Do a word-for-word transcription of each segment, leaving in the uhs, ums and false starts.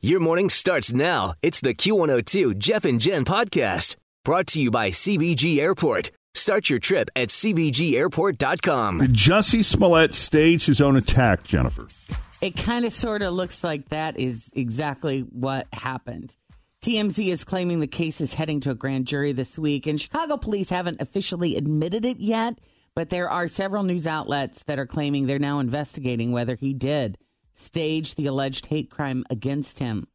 Your morning starts now. It's the Q one oh two Jeff and Jen podcast, brought to you by C B G Airport. Start your trip at C B G Airport dot com. Jussie Smollett staged his own attack, Jennifer. It kind of sort of looks like that is exactly what happened. T M Z is claiming the case is heading to a grand jury this week, and Chicago police haven't officially admitted it yet, but there are several news outlets that are claiming they're now investigating whether he did staged the alleged hate crime against him.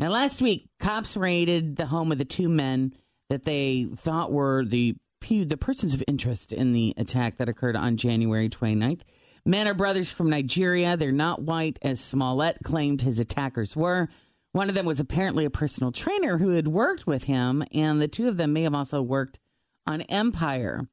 Now, last week, cops raided the home of the two men that they thought were the the persons of interest in the attack that occurred on January twenty-ninth. Men are brothers from Nigeria. They're not white, as Smollett claimed his attackers were. One of them was apparently a personal trainer who had worked with him, and the two of them may have also worked on Empire.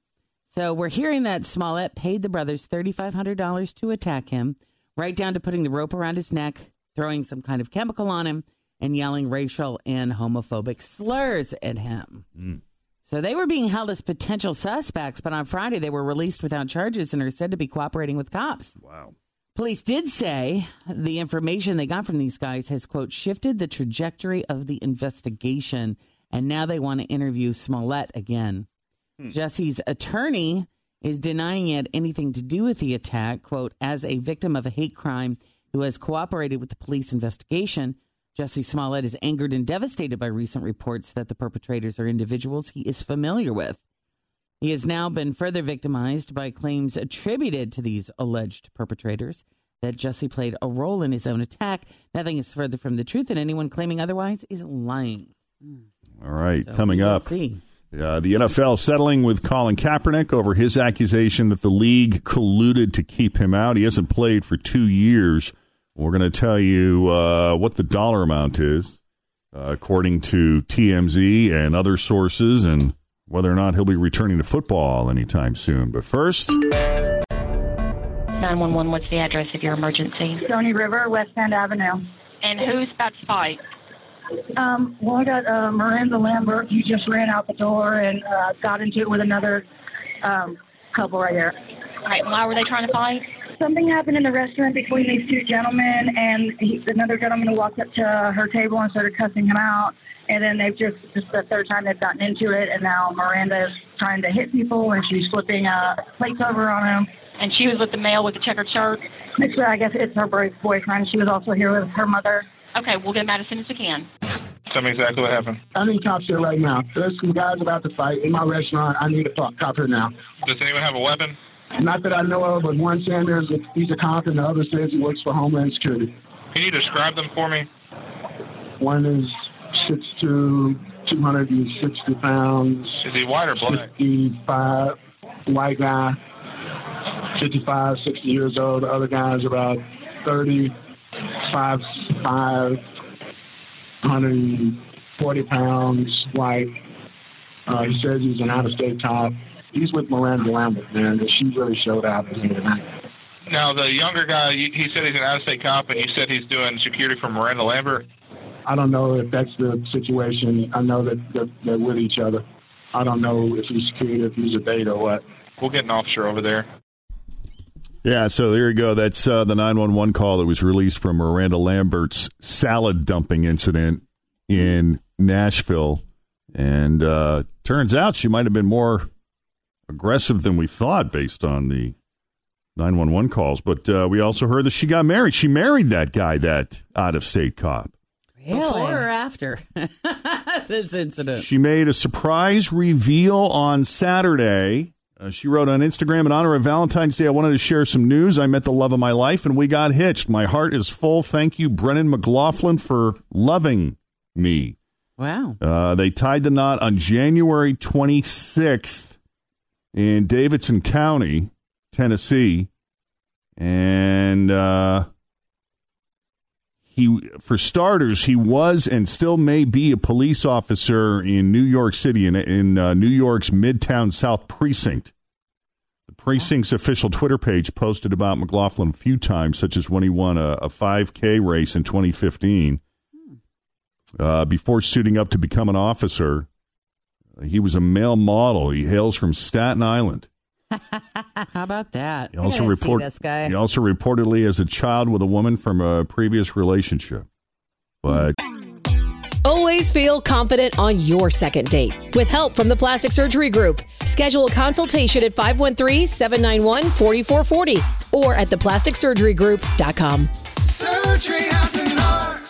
So we're hearing that Smollett paid the brothers thirty-five hundred dollars to attack him, right down to putting the rope around his neck, throwing some kind of chemical on him, and yelling racial and homophobic slurs at him. Mm. So they were being held as potential suspects, but on Friday they were released without charges and are said to be cooperating with cops. Wow. Police did say the information they got from these guys has, quote, shifted the trajectory of the investigation, and now they want to interview Smollett again. Mm. Jussie's attorney is denying he had anything to do with the attack. Quote, as a victim of a hate crime who has cooperated with the police investigation, Jussie Smollett is angered and devastated by recent reports that the perpetrators are individuals he is familiar with. He has now been further victimized by claims attributed to these alleged perpetrators that Jussie played a role in his own attack. Nothing is further from the truth, and anyone claiming otherwise is lying. All right, so coming up. See. Uh, the N F L settling with Colin Kaepernick over his accusation that the league colluded to keep him out. He hasn't played for two years. We're going to tell you uh, what the dollar amount is, uh, according to T M Z and other sources, and whether or not he'll be returning to football anytime soon. But first, nine one one, what's the address of your emergency? Stony River, West End Avenue. And who's about to fight? Um, well, I got uh, Miranda Lambert, who just ran out the door and uh, got into it with another um, couple right here. All right, why were they trying to fight? Something happened in the restaurant between these two gentlemen, and he, another gentleman walked up to her table and started cussing him out. And then they've just, this is the third time they've gotten into it, and now Miranda is trying to hit people, and she's flipping uh, plates over on him. And she was with the male with the checkered shirt? Actually, I guess it's her boyfriend. She was also here with her mother. Okay, we'll get them out as soon as we can. Tell me exactly what happened. I'm in cop here right now. There's some guys about to fight in my restaurant. I need a cop here now. Does anyone have a weapon? Not that I know of, but one says he's a cop and the other says he works for Homeland Security. Can you describe them for me? One is six foot two, two hundred sixty pounds. Is he white or black? fifty-five, white guy, fifty-five, sixty years old. The other guy is about thirty-five. Five hundred and forty pounds, white. Uh, he says he's an out-of-state cop. He's with Miranda Lambert, man, and she really showed out at the end of the night. Now, the younger guy, he said he's an out-of-state cop, and you said he's doing security for Miranda Lambert? I don't know if that's the situation. I know that they're, they're with each other. I don't know if he's security, if he's a date or what. We'll get an officer over there. Yeah, so there you go. That's uh, the nine one one call that was released from Miranda Lambert's salad dumping incident in Nashville. And uh, turns out she might have been more aggressive than we thought based on the nine one one calls. But uh, we also heard that she got married. She married that guy, that out-of-state cop. Really? Before or after this incident? She made a surprise reveal on Saturday. Uh, she wrote on Instagram, in honor of Valentine's Day, I wanted to share some news. I met the love of my life, and we got hitched. My heart is full. Thank you, Brendan McLoughlin, for loving me. Wow. Uh, they tied the knot on January twenty-sixth in Davidson County, Tennessee. And uh, he, for starters, he was and still may be a police officer in New York City, in, in uh, New York's Midtown South Precinct. The precinct's official Twitter page posted about McLoughlin a few times, such as when he won a, a five K race in twenty fifteen. Uh, before suiting up to become an officer, he was a male model. He hails from Staten Island. How about that? He also, report- this guy. He also reportedly is a child with a woman from a previous relationship. But always feel confident on your second date with help from the Plastic Surgery Group. Schedule a consultation at five one three, seven nine one, four four four zero or at the plastic surgery group dot com. Surgery has an art.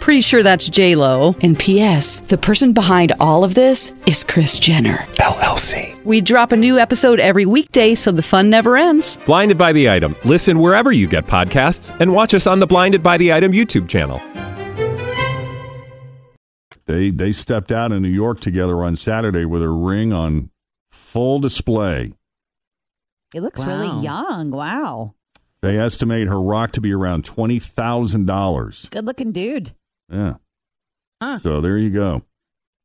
Pretty sure that's J-Lo. And P S the person behind all of this is Kris Jenner, L L C. We drop a new episode every weekday so the fun never ends. Blinded by the Item. Listen wherever you get podcasts and watch us on the Blinded by the Item YouTube channel. They, they stepped out in New York together on Saturday with a ring on full display. It looks wow. really young. Wow. They estimate her rock to be around twenty thousand dollars. Good looking dude. Yeah. Huh. So there you go.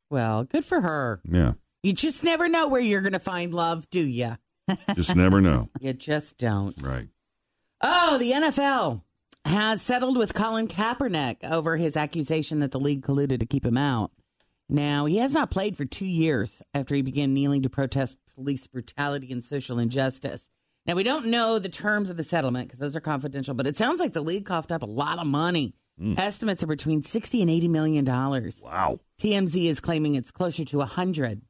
Well, good for her. Yeah. You just never know where you're going to find love, do you? Just never know. You just don't. Right. Oh, the N F L has settled with Colin Kaepernick over his accusation that the league colluded to keep him out. Now, he has not played for two years after he began kneeling to protest police brutality and social injustice. Now, we don't know the terms of the settlement because those are confidential, but it sounds like the league coughed up a lot of money. Mm. Estimates are between sixty and eighty million dollars. Wow. T M Z is claiming it's closer to one hundred.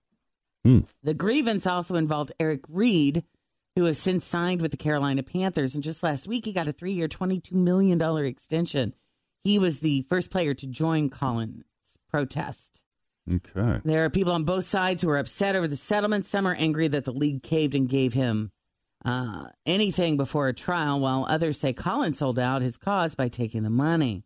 Mm. The grievance also involved Eric Reed, who has since signed with the Carolina Panthers. And just last week, he got a three-year, twenty-two million dollars extension. He was the first player to join Colin's protest. Okay. There are people on both sides who are upset over the settlement. Some are angry that the league caved and gave him uh, anything before a trial, while others say Colin sold out his cause by taking the money.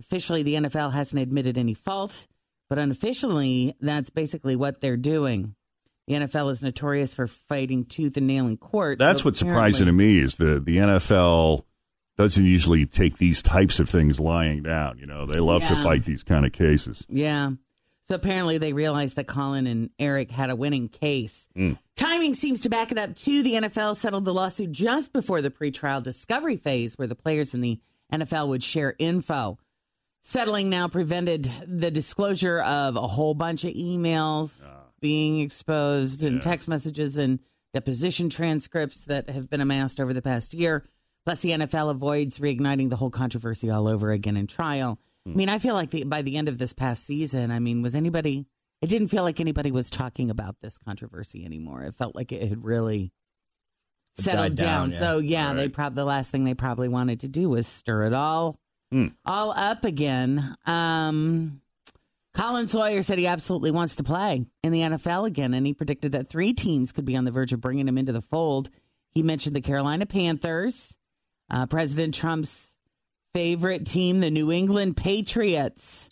Officially, the N F L hasn't admitted any fault, but unofficially, that's basically what they're doing. The N F L is notorious for fighting tooth and nail in court. That's so what's surprising to me is the, the N F L doesn't usually take these types of things lying down. You know, they love yeah. to fight these kind of cases. Yeah. So apparently they realized that Colin and Eric had a winning case. Mm. Timing seems to back it up, too. The N F L settled the lawsuit just before the pretrial discovery phase where the players in the N F L would share info. Settling now prevented the disclosure of a whole bunch of emails uh, being exposed and yeah. text messages and deposition transcripts that have been amassed over the past year. Plus, the N F L avoids reigniting the whole controversy all over again in trial. I mean, I feel like the, by the end of this past season, I mean, was anybody, it didn't feel like anybody was talking about this controversy anymore. It felt like it had really it settled down. down. Yeah. So, yeah, right. they prob- the last thing they probably wanted to do was stir it all, mm. all up again. Um, Colin Sawyer said he absolutely wants to play in the N F L again, and he predicted that three teams could be on the verge of bringing him into the fold. He mentioned the Carolina Panthers, uh, President Trump's favorite team, the New England Patriots.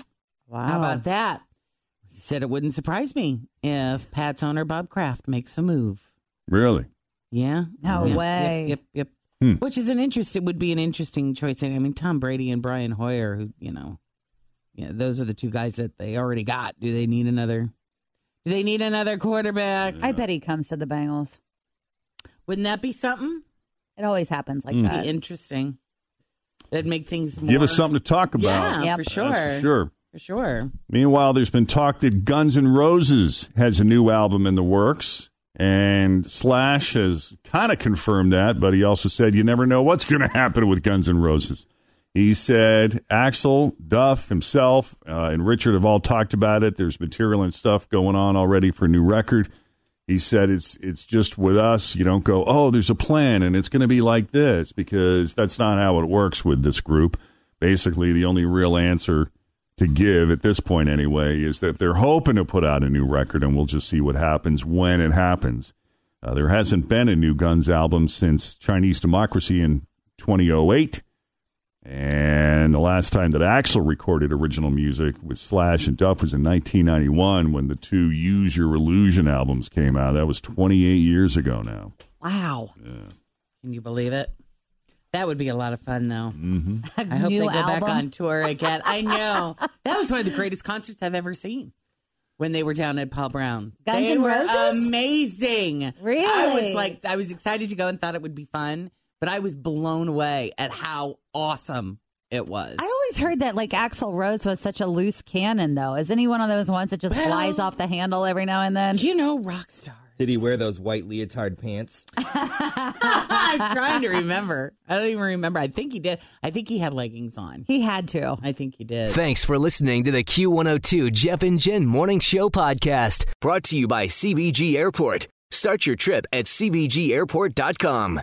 Wow. How about that? He said it wouldn't surprise me if Pat's owner, Bob Kraft, makes a move. Really? Yeah. No yeah. way. Yep, yep. yep. Hmm. Which is an interest. It would be an interesting choice. I mean, Tom Brady and Brian Hoyer, who, you know, yeah, those are the two guys that they already got. Do they need another? Do they need another quarterback? Yeah. I bet he comes to the Bengals. Wouldn't that be something? It always happens like mm. that. It'd be interesting. That'd make things more... Give us something to talk about. Yeah, yeah for sure. That's for sure. For sure. Meanwhile, there's been talk that Guns N' Roses has a new album in the works, and Slash has kind of confirmed that, but he also said you never know what's going to happen with Guns N' Roses. He said Axl, Duff, himself, uh, and Richard have all talked about it. There's material and stuff going on already for a new record. He said it's it's just with us, you don't go, oh, there's a plan and it's going to be like this, because that's not how it works with this group. Basically, the only real answer to give at this point anyway is that they're hoping to put out a new record, and we'll just see what happens when it happens. Uh, there hasn't been a new Guns album since Chinese Democracy in twenty oh eight. And the last time that Axl recorded original music with Slash and Duff was in nineteen ninety-one when the two Use Your Illusion albums came out. That was twenty-eight years ago now. Wow. Yeah. Can you believe it? That would be a lot of fun, though. Mm-hmm. I hope they go album. back on tour again. I know. That was one of the greatest concerts I've ever seen when they were down at Paul Brown. Guns N' Roses? Amazing. Really? I was like, I was excited to go and thought it would be fun. But I was blown away at how awesome it was. I always heard that, like, Axl Rose was such a loose cannon, though. Isn't he one of those ones that just well, flies off the handle every now and then? You know, rock stars. Did he wear those white leotard pants? I'm trying to remember. I don't even remember. I think he did. I think he had leggings on. He had to. I think he did. Thanks for listening to the Q one oh two Jeff and Jen Morning Show podcast, brought to you by C B G Airport. Start your trip at C B G Airport dot com.